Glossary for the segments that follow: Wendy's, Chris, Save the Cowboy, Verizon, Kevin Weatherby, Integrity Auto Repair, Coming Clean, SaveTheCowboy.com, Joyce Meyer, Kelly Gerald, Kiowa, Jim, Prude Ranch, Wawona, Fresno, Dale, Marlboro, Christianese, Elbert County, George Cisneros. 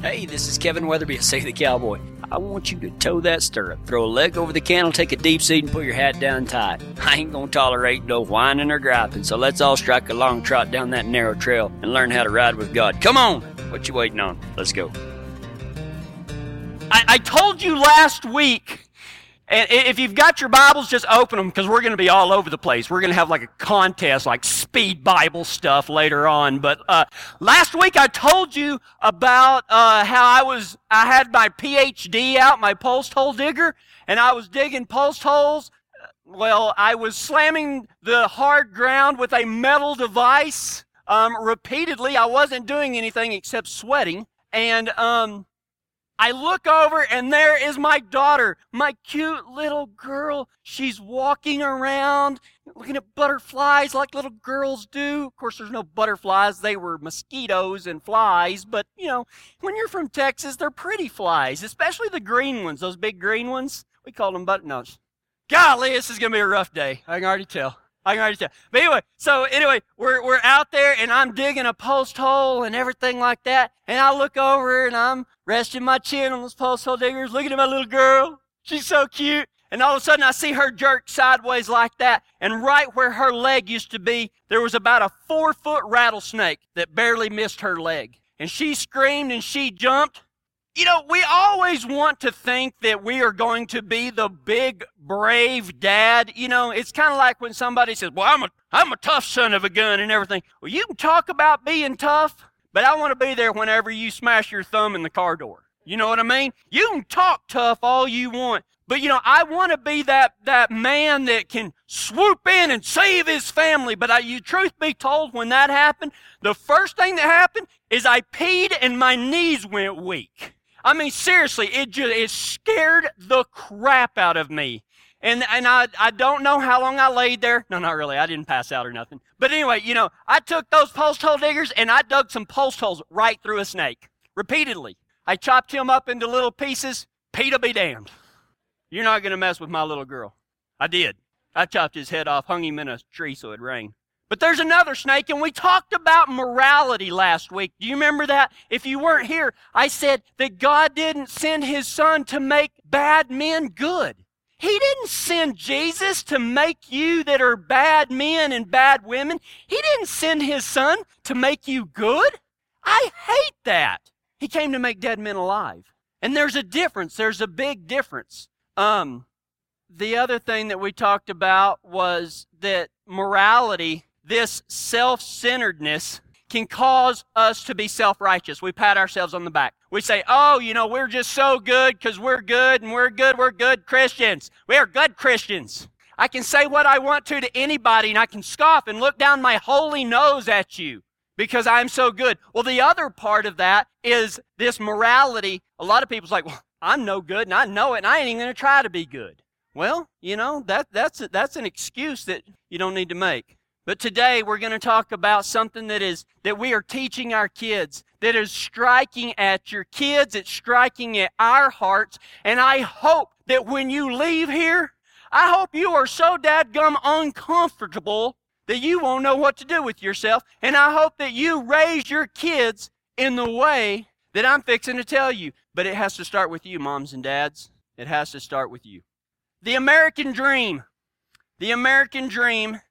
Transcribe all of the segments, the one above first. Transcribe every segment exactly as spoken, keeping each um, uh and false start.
Hey, this is Kevin Weatherby of Save the Cowboy. I want you to toe that stirrup, throw a leg over the candle, take a deep seat, and pull your hat down tight. I ain't gonna tolerate no whining or griping, so let's all strike a long trot down that narrow trail and learn how to ride with God. Come on! What you waiting on? Let's go. I, I told you last week, and if you've got your Bibles, just open them, because we're going to be all over the place. We're going to have like a contest, like speed Bible stuff later on. But uh, last week I told you about uh, how I was, I had my P H D out, my post hole digger, and I was digging post holes. Well, I was slamming the hard ground with a metal device um, repeatedly. I wasn't doing anything except sweating, and um I look over, and there is my daughter, my cute little girl. She's walking around, looking at butterflies like little girls do. Of course, there's no butterflies. They were mosquitoes and flies. But, you know, when you're from Texas, they're pretty flies, especially the green ones, those big green ones. We call them buttonose. Golly, this is going to be a rough day. I can already tell. I can already tell. But anyway, so anyway, we're we're out there, and I'm digging a post hole and everything like that. And I look over, and I'm resting my chin on those post hole diggers, looking at my little girl. She's so cute. And all of a sudden, I see her jerk sideways like that. And right where her leg used to be, there was about a four-foot rattlesnake that barely missed her leg. And she screamed, and she jumped. You know, we always want to think that we are going to be the big, brave dad. You know, it's kind of like when somebody says, well, I'm a, I'm a tough son of a gun and everything. Well, you can talk about being tough, but I want to be there whenever you smash your thumb in the car door. You know what I mean? You can talk tough all you want, but, you know, I want to be that, that man that can swoop in and save his family. But I, you, truth be told, when that happened, the first thing that happened is I peed and my knees went weak. I mean, seriously, it just it scared the crap out of me. And and I, I don't know how long I laid there. No, not really. I didn't pass out or nothing. But anyway, you know, I took those post hole diggers and I dug some post holes right through a snake, repeatedly. I chopped him up into little pieces. Peter be damned. You're not going to mess with my little girl. I did. I chopped his head off, hung him in a tree so it rained. But there's another snake, and we talked about morality last week. Do you remember that? If you weren't here, I said that God didn't send his son to make bad men good. He didn't send Jesus to make you that are bad men and bad women. He didn't send his son to make you good. I hate that. He came to make dead men alive. And there's a difference. There's a big difference. Um, the other thing that we talked about was that morality, this self-centeredness, can cause us to be self-righteous. We pat ourselves on the back. We say, oh, you know, we're just so good because we're good and we're good, we're good Christians. We are good Christians. I can say what I want to to anybody, and I can scoff and look down my holy nose at you because I'm so good. Well, the other part of that is this morality. A lot of people's like, well, I'm no good, and I know it, and I ain't even going to try to be good. Well, you know, that that's that's an excuse that you don't need to make. But today we're going to talk about something that is that we are teaching our kids, that is striking at your kids, it's striking at our hearts. And I hope that when you leave here, I hope you are so dadgum uncomfortable that you won't know what to do with yourself. And I hope that you raise your kids in the way that I'm fixing to tell you. But it has to start with you, moms and dads. It has to start with you. The American dream. The American dream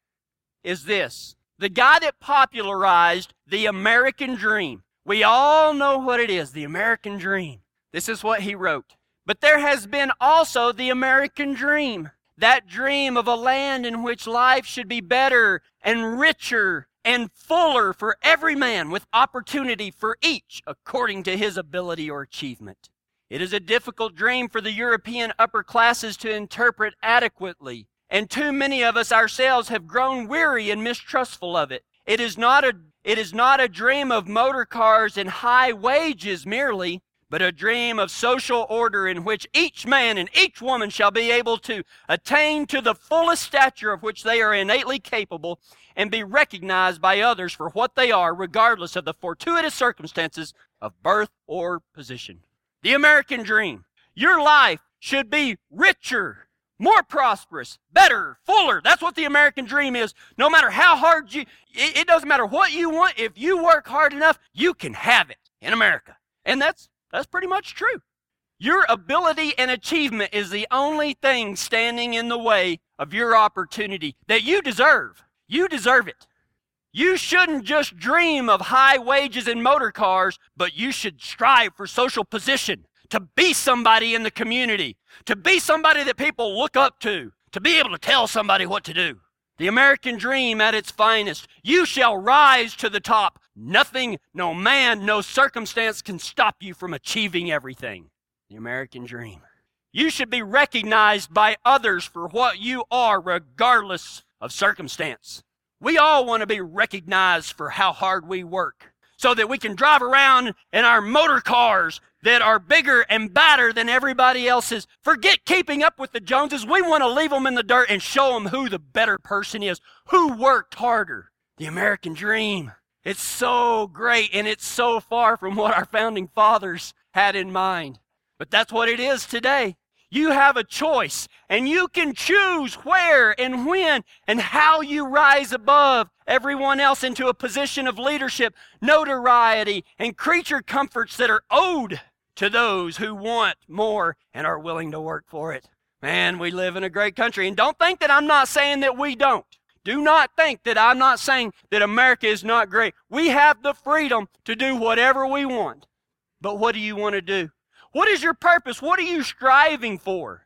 is this. The guy that popularized the American dream. We all know what it is, the American dream. This is what he wrote. But there has been also the American dream, that dream of a land in which life should be better and richer and fuller for every man, with opportunity for each according to his ability or achievement. It is a difficult dream for the European upper classes to interpret adequately. And too many of us ourselves have grown weary and mistrustful of it. It is not a, it is not a dream of motor cars and high wages merely, but a dream of social order in which each man and each woman shall be able to attain to the fullest stature of which they are innately capable, and be recognized by others for what they are, regardless of the fortuitous circumstances of birth or position. The American dream. Your life should be richer, more prosperous, better, fuller. That's what the American dream is. No matter how hard you, it, it doesn't matter what you want. If you work hard enough, you can have it in America. And that's That's pretty much true. Your ability and achievement is the only thing standing in the way of your opportunity that you deserve. You deserve it. You shouldn't just dream of high wages and motor cars, but you should strive for social position, to be somebody in the community, to be somebody that people look up to, to be able to tell somebody what to do. The American dream at its finest. You shall rise to the top. Nothing, no man, no circumstance can stop you from achieving everything. The American dream. You should be recognized by others for what you are, regardless of circumstance. We all want to be recognized for how hard we work, so that we can drive around in our motor cars that are bigger and badder than everybody else's. Forget keeping up with the Joneses. We want to leave them in the dirt and show them who the better person is, who worked harder. The American dream. It's so great, and it's so far from what our founding fathers had in mind. But that's what it is today. You have a choice, and you can choose where and when and how you rise above everyone else into a position of leadership, notoriety, and creature comforts that are owed to those who want more and are willing to work for it. Man, we live in a great country, and don't think that I'm not saying that we don't. Do not think that I'm not saying that America is not great. We have the freedom to do whatever we want. But what do you want to do? What is your purpose? What are you striving for?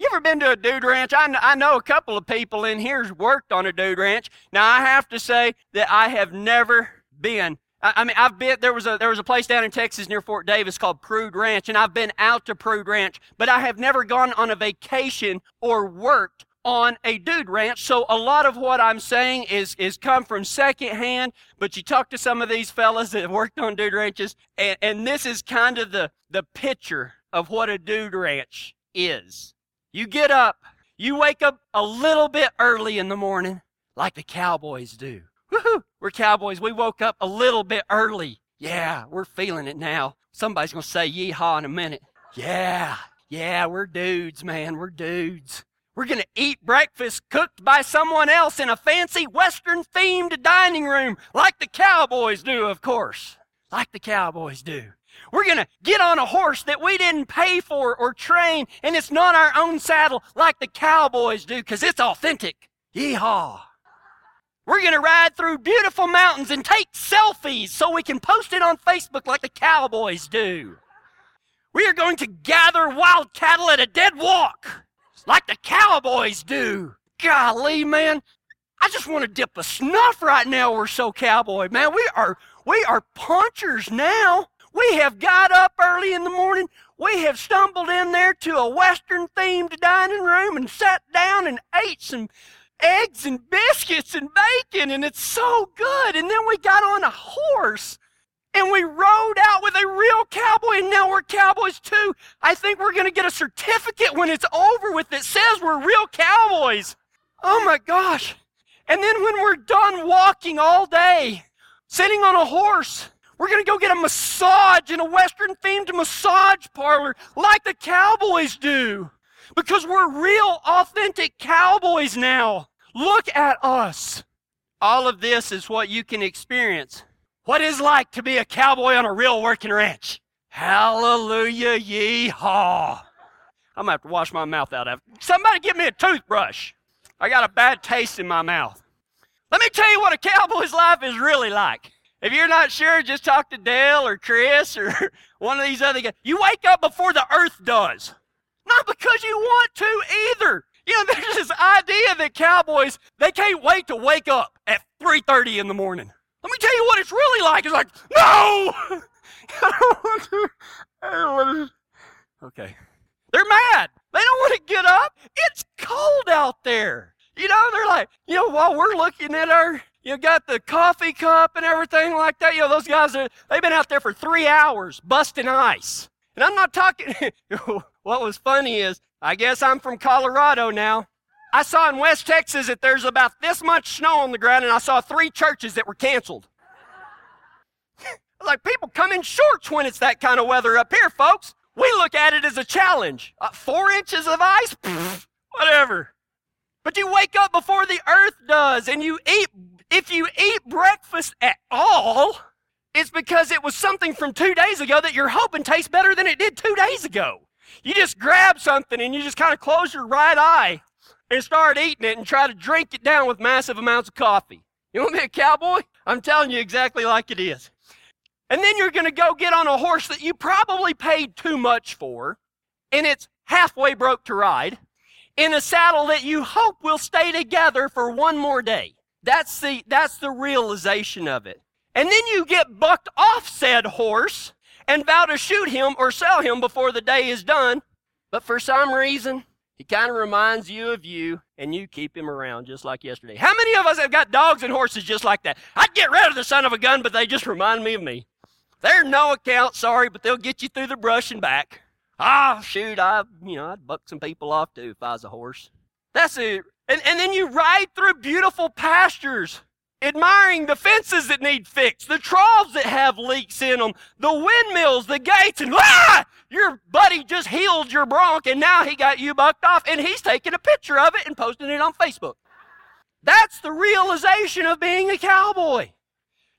You ever been to a dude ranch? I, kn- I know a couple of people in here's worked on a dude ranch. Now, I have to say that I have never been. I, I mean, I've been, there was a there was a place down in Texas near Fort Davis called Prude Ranch, and I've been out to Prude Ranch, but I have never gone on a vacation or worked on a dude ranch. So a lot of what I'm saying is is come from secondhand, but you talk to some of these fellas that have worked on dude ranches, and, and this is kind of the, the picture of what a dude ranch is. You get up, you wake up a little bit early in the morning, like the cowboys do. Woohoo! We're cowboys. We woke up a little bit early. Yeah, we're feeling it now. Somebody's going to say yeehaw in a minute. Yeah, yeah, we're dudes, man. We're dudes. We're going to eat breakfast cooked by someone else in a fancy Western-themed dining room, like the cowboys do, of course. Like the cowboys do. We're going to get on a horse that we didn't pay for or train, and it's not our own saddle like the cowboys do, because it's authentic. Yeehaw. We're going to ride through beautiful mountains and take selfies so we can post it on Facebook like the cowboys do. We are going to gather wild cattle at a dead walk, like the cowboys do. Golly, man, I just want to dip a snuff right now. We're so cowboy, man. We are we are punchers now. We have got up early in the morning. We have stumbled in there to a Western-themed dining room and sat down and ate some eggs and biscuits and bacon, and it's so good. And then we got on a horse, and we rode out with a real cowboy, and now we're cowboys too. I think we're going to get a certificate when it's over with that says we're real cowboys. Oh my gosh. And then when we're done walking all day, sitting on a horse, we're going to go get a massage in a Western-themed massage parlor like the cowboys do, because we're real, authentic cowboys now. Look at us. All of this is what you can experience. What is like to be a cowboy on a real working ranch? Hallelujah, yeehaw. I'm going to have to wash my mouth out of it. Somebody give me a toothbrush. I got a bad taste in my mouth. Let me tell you what a cowboy's life is really like. If you're not sure, just talk to Dale or Chris or one of these other guys. You wake up before the earth does. Not because you want to either. You know, there's this idea that cowboys, they can't wait to wake up at three thirty in the morning. Let me tell you what it's really like. It's like, no! I don't want to, I don't want to. Okay. They're mad. They don't want to get up. It's cold out there. You know, they're like, you know, while we're looking at our, you got the coffee cup and everything like that. You know, those guys, are, they've been out there for three hours busting ice. And I'm not talking, what was funny is, I guess I'm from Colorado now. I saw in West Texas that there's about this much snow on the ground, and I saw three churches that were canceled. Like, people come in shorts when it's that kind of weather up here, folks. We look at it as a challenge. Uh, four inches of ice? Pff, whatever. But you wake up before the earth does, and you eat, if you eat breakfast at all, It's because it was something from two days ago that you're hoping tastes better than it did two days ago. You just grab something and you just kind of close your right eye and start eating it and try to drink it down with massive amounts of coffee. You want to be a cowboy? I'm telling you exactly like it is. And then you're going to go get on a horse that you probably paid too much for, and it's halfway broke to ride, in a saddle that you hope will stay together for one more day. That's the, that's the realization of it. And then you get bucked off said horse and vow to shoot him or sell him before the day is done. But for some reason, he kind of reminds you of you, and you keep him around just like yesterday. How many of us have got dogs and horses just like that? I'd get rid of the son of a gun, but they just remind me of me. They're no account, sorry, but they'll get you through the brush and back. Ah, oh, shoot, I, you know, I'd buck some people off too if I was a horse. That's it. And, and then you ride through beautiful pastures, admiring the fences that need fixed, the troughs that have leaks in them, the windmills, the gates, and ah, your buddy just healed your bronc, and now he got you bucked off, and he's taking a picture of it and posting it on Facebook. That's the realization of being a cowboy.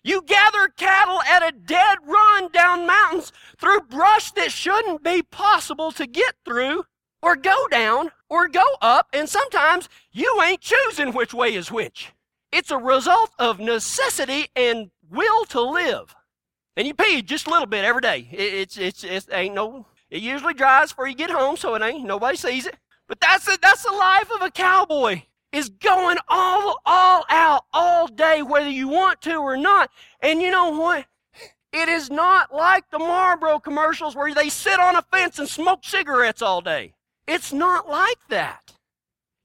You gather cattle at a dead run down mountains through brush that shouldn't be possible to get through, or go down, or go up, and sometimes you ain't choosing which way is which. It's a result of necessity and will to live. And you pee just a little bit every day. It, it's, it's, it ain't no, it usually dries before you get home, so it ain't, nobody sees it. But that's it. That's the life of a cowboy, is going all, all out all day, whether you want to or not. And you know what? It is not like the Marlboro commercials where they sit on a fence and smoke cigarettes all day. It's not like that.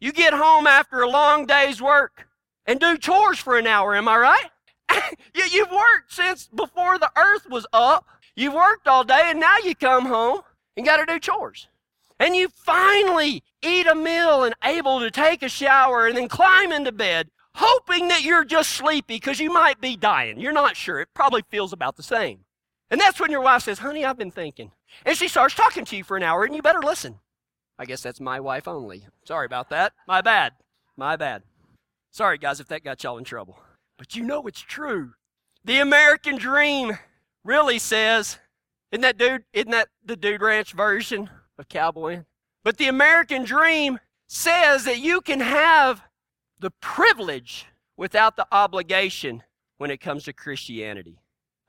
You get home after a long day's work and do chores for an hour, am I right? you, you've worked since before the earth was up. You've worked all day, and now you come home and got to do chores. And you finally eat a meal and able to take a shower and then climb into bed, hoping that you're just sleepy because you might be dying. You're not sure. It probably feels about the same. And that's when your wife says, honey, I've been thinking. And she starts talking to you for an hour, and you better listen. I guess that's my wife only. Sorry about that. My bad. My bad. Sorry, guys, if that got y'all in trouble. But you know it's true. The American dream really says, isn't that dude, isn't that the Dude Ranch version of cowboying? But the American dream says that you can have the privilege without the obligation when it comes to Christianity.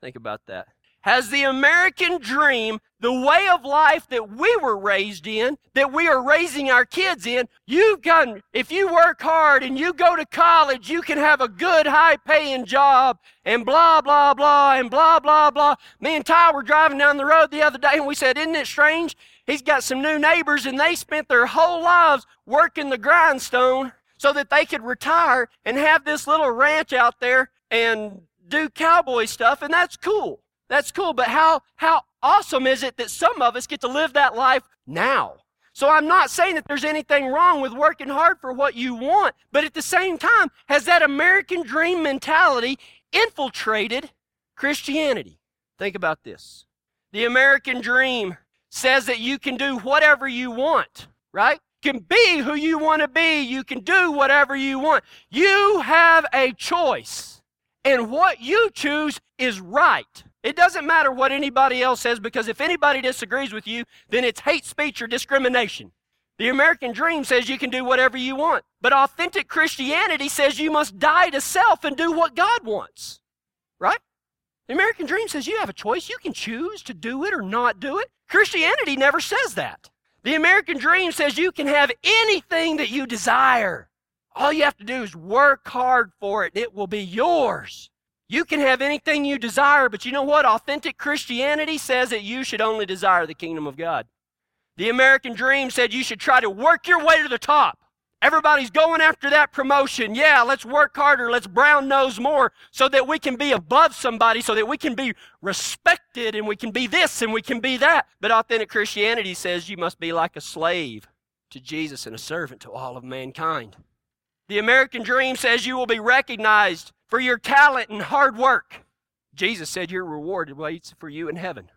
Think about that. Has the American dream, the way of life that we were raised in, that we are raising our kids in, you've gotten, if you work hard and you go to college, you can have a good, high-paying job, and blah, blah, blah, and blah, blah, blah. Me and Ty were driving down the road the other day, and we said, isn't it strange? He's got some new neighbors, and they spent their whole lives working the grindstone so that they could retire and have this little ranch out there and do cowboy stuff, and that's cool. That's cool, but how how awesome is it that some of us get to live that life now? So I'm not saying that there's anything wrong with working hard for what you want, but at the same time, has that American dream mentality infiltrated Christianity? Think about this. The American dream says that you can do whatever you want, right? You can be who you want to be. You can do whatever you want. You have a choice, and what you choose is right. It doesn't matter what anybody else says, because if anybody disagrees with you, then it's hate speech or discrimination. The American dream says you can do whatever you want, but authentic Christianity says you must die to self and do what God wants, right? The American dream says you have a choice. You can choose to do it or not do it. Christianity never says that. The American dream says you can have anything that you desire. All you have to do is work hard for it, and it will be yours. You can have anything you desire, but you know what? Authentic Christianity says that you should only desire the kingdom of God. The American dream said you should try to work your way to the top. Everybody's going after that promotion. Yeah, let's work harder. Let's brown nose more so that we can be above somebody, so that we can be respected, and we can be this and we can be that. But authentic Christianity says you must be like a slave to Jesus and a servant to all of mankind. The American dream says you will be recognized for your talent and hard work. Jesus said your reward waits for you in heaven.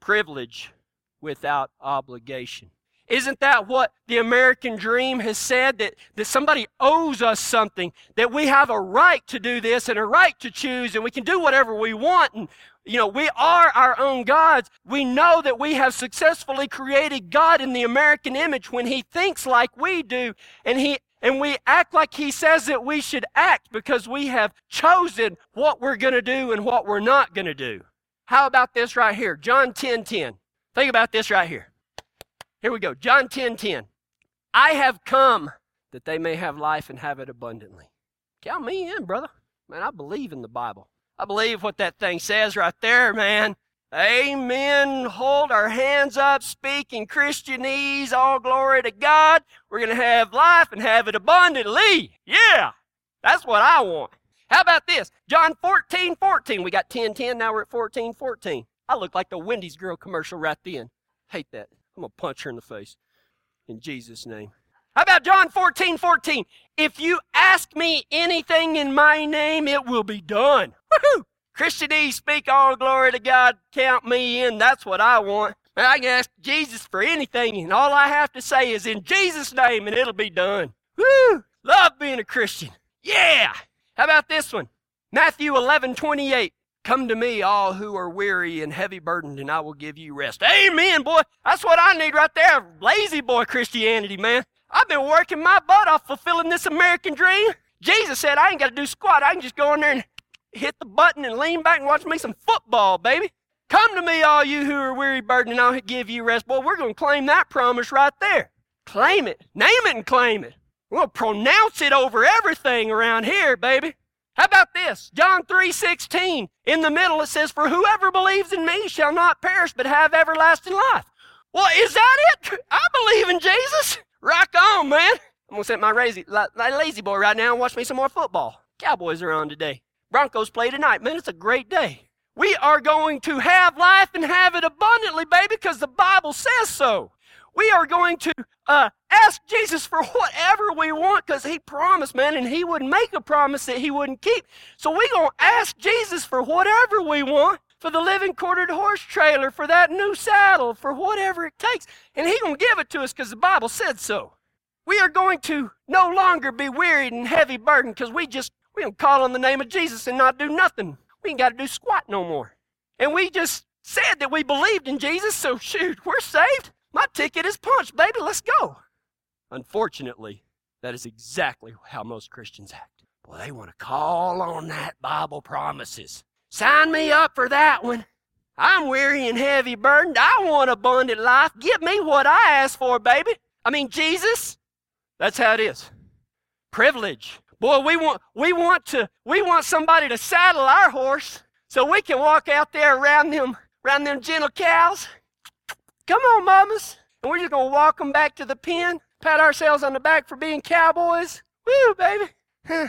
Privilege without obligation. Isn't that what the American dream has said? That, that somebody owes us something, that we have a right to do this and a right to choose, and we can do whatever we want, and You know, we are our own gods. We know that we have successfully created God in the American image when he thinks like we do, and he and we act like he says that we should act, because we have chosen what we're going to do and what we're not going to do. How about this right here? John ten ten. Think about this right here. Here we go. John ten ten. I have come that they may have life and have it abundantly. Count me in, brother. Man, I believe in the Bible. I believe what that thing says right there, man. Amen. Hold our hands up, speak in Christianese, all glory to God. We're going to have life and have it abundantly. Yeah, that's what I want. How about this? John fourteen fourteen. We got ten ten, now we're at fourteen fourteen. I look like the Wendy's girl commercial right then. Hate that. I'm going to punch her in the face in Jesus' name. How about John fourteen fourteen? If you ask me anything in my name, it will be done. Woohoo! Christianese, speak all glory to God. Count me in. That's what I want. I can ask Jesus for anything, and all I have to say is in Jesus' name, and it'll be done. Woo! Love being a Christian. Yeah! How about this one? Matthew eleven twenty-eight. Come to me, all who are weary and heavy burdened, and I will give you rest. Amen, boy. That's what I need right there. Lazy boy Christianity, man. I've been working my butt off fulfilling this American dream. Jesus said I ain't got to do squat. I can just go in there and hit the button and lean back and watch me some football, baby. Come to me, all you who are weary burdened, and I'll give you rest. Boy, we're going to claim that promise right there. Claim it. Name it and claim it. We're going to pronounce it over everything around here, baby. How about this? John three sixteen. In the middle it says, for whoever believes in me shall not perish but have everlasting life. Well, is that it? I believe in Jesus. Rock on, man. I'm going to set my lazy, la- lazy boy right now and watch me some more football. Cowboys are on today. Broncos play tonight. Man, it's a great day. We are going to have life and have it abundantly, baby, because the Bible says so. We are going to uh, ask Jesus for whatever we want, because he promised, man, and he wouldn't make a promise that he wouldn't keep. So we're going to ask Jesus for whatever we want, for the living quartered horse trailer, for that new saddle, for whatever it takes. And he's going to give it to us because the Bible said so. We are going to no longer be wearied and heavy burdened, because we just, we don't call on the name of Jesus and not do nothing. We ain't got to do squat no more. And we just said that we believed in Jesus, so shoot, we're saved. My ticket is punched, baby. Let's go. Unfortunately, that is exactly how most Christians act. Boy, they want to call on that Bible promises. Sign me up for that one. I'm weary and heavy burdened. I want abundant life. Give me what I asked for, baby. I mean, Jesus. That's how it is. Privilege. Boy, we want we want to we want somebody to saddle our horse so we can walk out there around them around them gentle cows. Come on, mamas. And we're just going to walk them back to the pen, pat ourselves on the back for being cowboys. Woo, baby.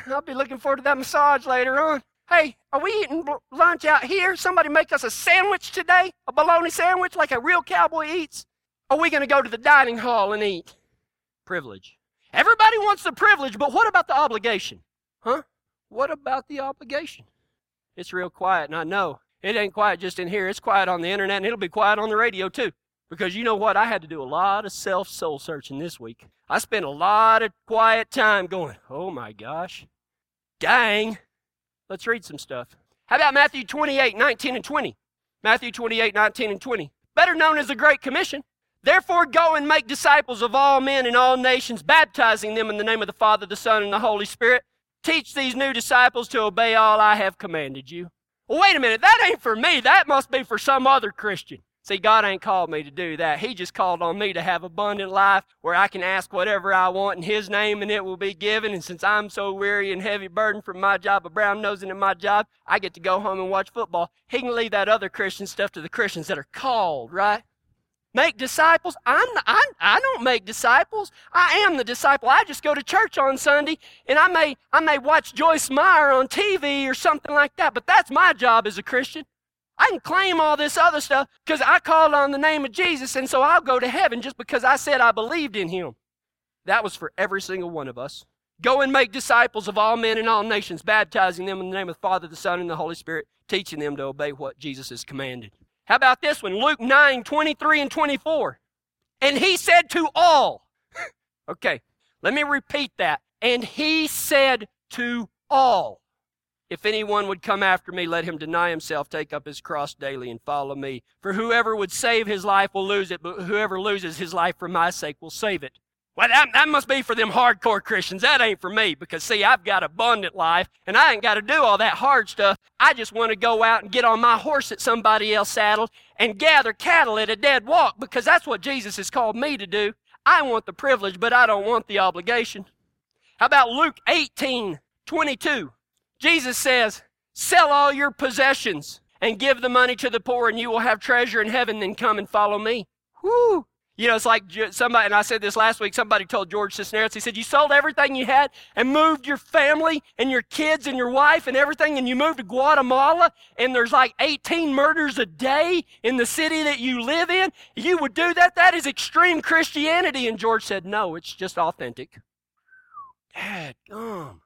I'll be looking forward to that massage later on. Hey, are we eating lunch out here? Somebody make us a sandwich today, a bologna sandwich like a real cowboy eats. Are we going to go to the dining hall and eat? Privilege. Everybody wants the privilege, but what about the obligation? Huh? What about the obligation? It's real quiet, and I know. It ain't quiet just in here. It's quiet on the internet, and it'll be quiet on the radio, too. Because you know what? I had to do a lot of self-soul searching this week. I spent a lot of quiet time going, oh my gosh, dang. Let's read some stuff. How about Matthew twenty-eight nineteen and twenty? Matthew twenty-eight nineteen and twenty. Better known as the Great Commission. Therefore go and make disciples of all men and all nations, baptizing them in the name of the Father, the Son, and the Holy Spirit. Teach these new disciples to obey all I have commanded you. Well, wait a minute. That ain't for me. That must be for some other Christian. See, God ain't called me to do that. He just called on me to have abundant life where I can ask whatever I want in his name and it will be given. And since I'm so weary and heavy burdened from my job of brown nosing in my job, I get to go home and watch football. He can leave that other Christian stuff to the Christians that are called, right? Make disciples. I'm, I'm, I don't make disciples. I am the disciple. I just go to church on Sunday and I may, I may watch Joyce Meyer on T V or something like that, but that's my job as a Christian. I can claim all this other stuff because I called on the name of Jesus, and so I'll go to heaven just because I said I believed in him. That was for every single one of us. Go and make disciples of all men and all nations, baptizing them in the name of the Father, the Son, and the Holy Spirit, teaching them to obey what Jesus has commanded. How about this one? Luke nine twenty-three and twenty-four. And he said to all. Okay, let me repeat that. And he said to all. If anyone would come after me, let him deny himself, take up his cross daily, and follow me. For whoever would save his life will lose it, but whoever loses his life for my sake will save it. Well, that, that must be for them hardcore Christians. That ain't for me, because, see, I've got abundant life, and I ain't got to do all that hard stuff. I just want to go out and get on my horse that somebody else saddled and gather cattle at a dead walk, because that's what Jesus has called me to do. I want the privilege, but I don't want the obligation. How about Luke eighteen twenty-two? Jesus says, sell all your possessions and give the money to the poor, and you will have treasure in heaven, then come and follow me. Whoo! You know, it's like somebody, and I said this last week, somebody told George Cisneros, he said, you sold everything you had and moved your family and your kids and your wife and everything, and you moved to Guatemala, and there's like eighteen murders a day in the city that you live in. You would do that? That is extreme Christianity. And George said, no, it's just authentic. Dadgum.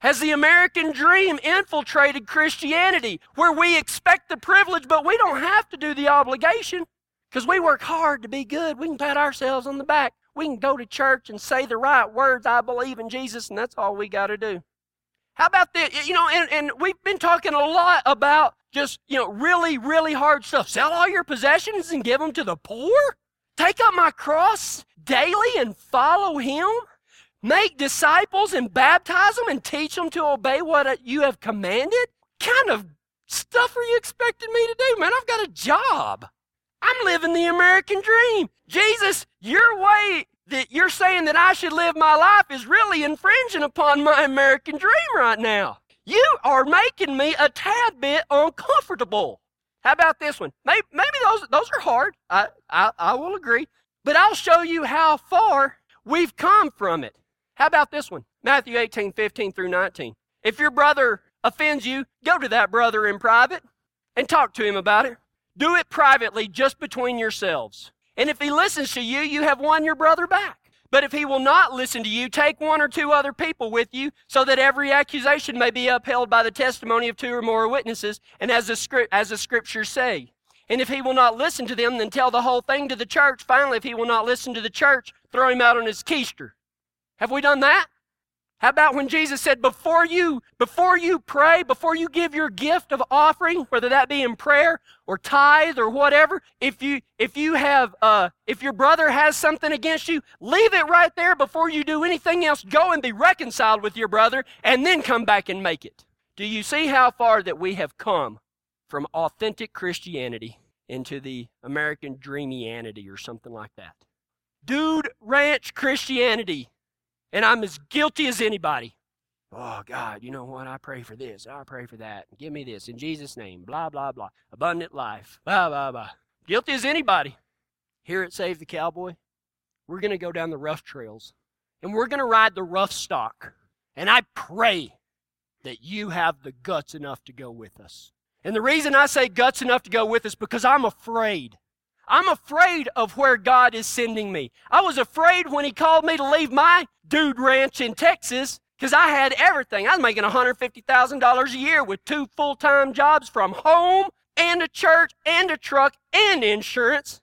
Has the American dream infiltrated Christianity, where we expect the privilege, but we don't have to do the obligation? Because we work hard to be good. We can pat ourselves on the back. We can go to church and say the right words, I believe in Jesus, and that's all we got to do. How about this? You know, and, and we've been talking a lot about just, you know, really, really hard stuff. Sell all your possessions and give them to the poor? Take up my cross daily and follow him? Make disciples and baptize them and teach them to obey what you have commanded? What kind of stuff are you expecting me to do? Man, I've got a job. I'm living the American dream. Jesus, your way that you're saying that I should live my life is really infringing upon my American dream right now. You are making me a tad bit uncomfortable. How about this one? Maybe, maybe those those are hard. I, I, I will agree. But I'll show you how far we've come from it. How about this one? Matthew eighteen, fifteen through nineteen. If your brother offends you, go to that brother in private and talk to him about it. Do it privately, just between yourselves. And if he listens to you, you have won your brother back. But if he will not listen to you, take one or two other people with you, so that every accusation may be upheld by the testimony of two or more witnesses, and as the, script, as the scriptures say. And if he will not listen to them, then tell the whole thing to the church. Finally, if he will not listen to the church, throw him out on his keister. Have we done that? How about when Jesus said, before you, before you pray, before you give your gift of offering, whether that be in prayer or tithe or whatever, if you if you have uh, if your brother has something against you, leave it right there before you do anything else. Go and be reconciled with your brother, and then come back and make it. Do you see how far that we have come from authentic Christianity into the American dreamianity or something like that? Dude Ranch Christianity. And I'm as guilty as anybody. Oh, God, you know what? I pray for this. I pray for that. Give me this. In Jesus' name, blah, blah, blah. Abundant life. Blah, blah, blah. Guilty as anybody. Here at Save the Cowboy, we're going to go down the rough trails. And we're going to ride the rough stock. And I pray that you have the guts enough to go with us. And the reason I say guts enough to go with us, because I'm afraid. I'm afraid of where God is sending me. I was afraid when he called me to leave my dude ranch in Texas, because I had everything. I was making one hundred fifty thousand dollars a year with two full-time jobs, from home and a church and a truck and insurance,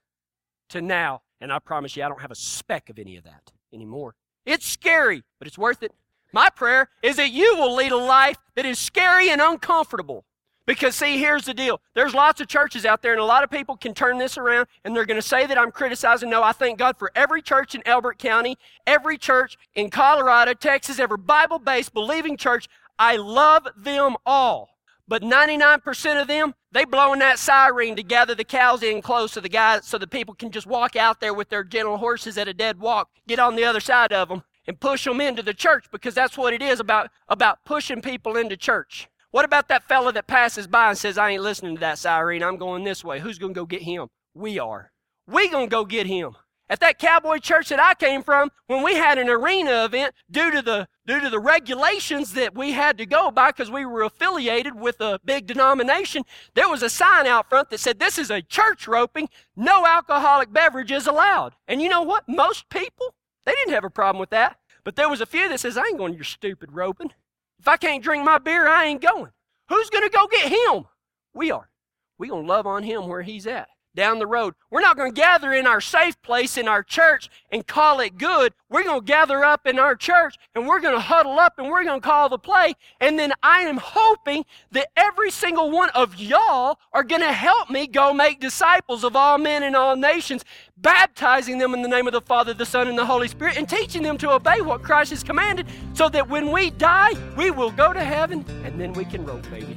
to now. And I promise you, I don't have a speck of any of that anymore. It's scary, but it's worth it. My prayer is that you will lead a life that is scary and uncomfortable. Because, see, here's the deal. There's lots of churches out there, and a lot of people can turn this around, and they're going to say that I'm criticizing. No, I thank God for every church in Elbert County, every church in Colorado, Texas, every Bible-based, believing church. I love them all. But ninety-nine percent of them, they blowing that siren to gather the cows in close so the guys, so the people can just walk out there with their gentle horses at a dead walk, get on the other side of them, and push them into the church, because that's what it is about, about pushing people into church. What about that fella that passes by and says, I ain't listening to that siren, I'm going this way? Who's going to go get him? We are. We're going to go get him. At that cowboy church that I came from, when we had an arena event, due to the due to the regulations that we had to go by because we were affiliated with a big denomination, there was a sign out front that said, this is a church roping, no alcoholic beverages allowed. And you know what? Most people, they didn't have a problem with that. But there was a few that says, I ain't going to your stupid roping. If I can't drink my beer, I ain't going. Who's going to go get him? We are. We're going to love on him where he's at. down the road. We're not going to gather in our safe place in our church and call it good. We're going to gather up in our church, and we're going to huddle up, and we're going to call the play. And then I am hoping that every single one of y'all are going to help me go make disciples of all men and all nations, baptizing them in the name of the Father, the Son, and the Holy Spirit, and teaching them to obey what Christ has commanded, so that when we die, we will go to heaven, and then we can roll, baby.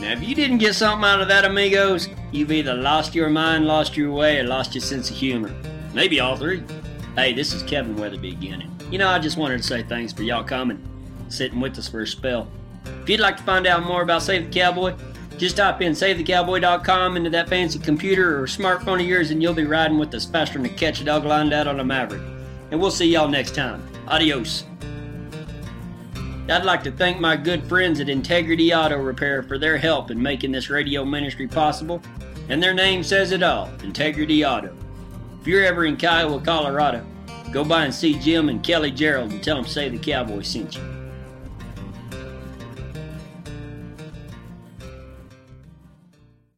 Now, if you didn't get something out of that, amigos, you've either lost your mind, lost your way, or lost your sense of humor. Maybe all three. Hey, this is Kevin Weatherby again. You know, I just wanted to say thanks for y'all coming, sitting with us for a spell. If you'd like to find out more about Save the Cowboy, just type in Save The Cowboy dot com into that fancy computer or smartphone of yours, and you'll be riding with us faster than a catch a dog lined out on a maverick. And we'll see y'all next time. Adios. I'd like to thank my good friends at Integrity Auto Repair for their help in making this radio ministry possible. And their name says it all, Integrity Auto. If you're ever in Kiowa, Colorado, go by and see Jim and Kelly Gerald and tell them Save the Cowboy sent you.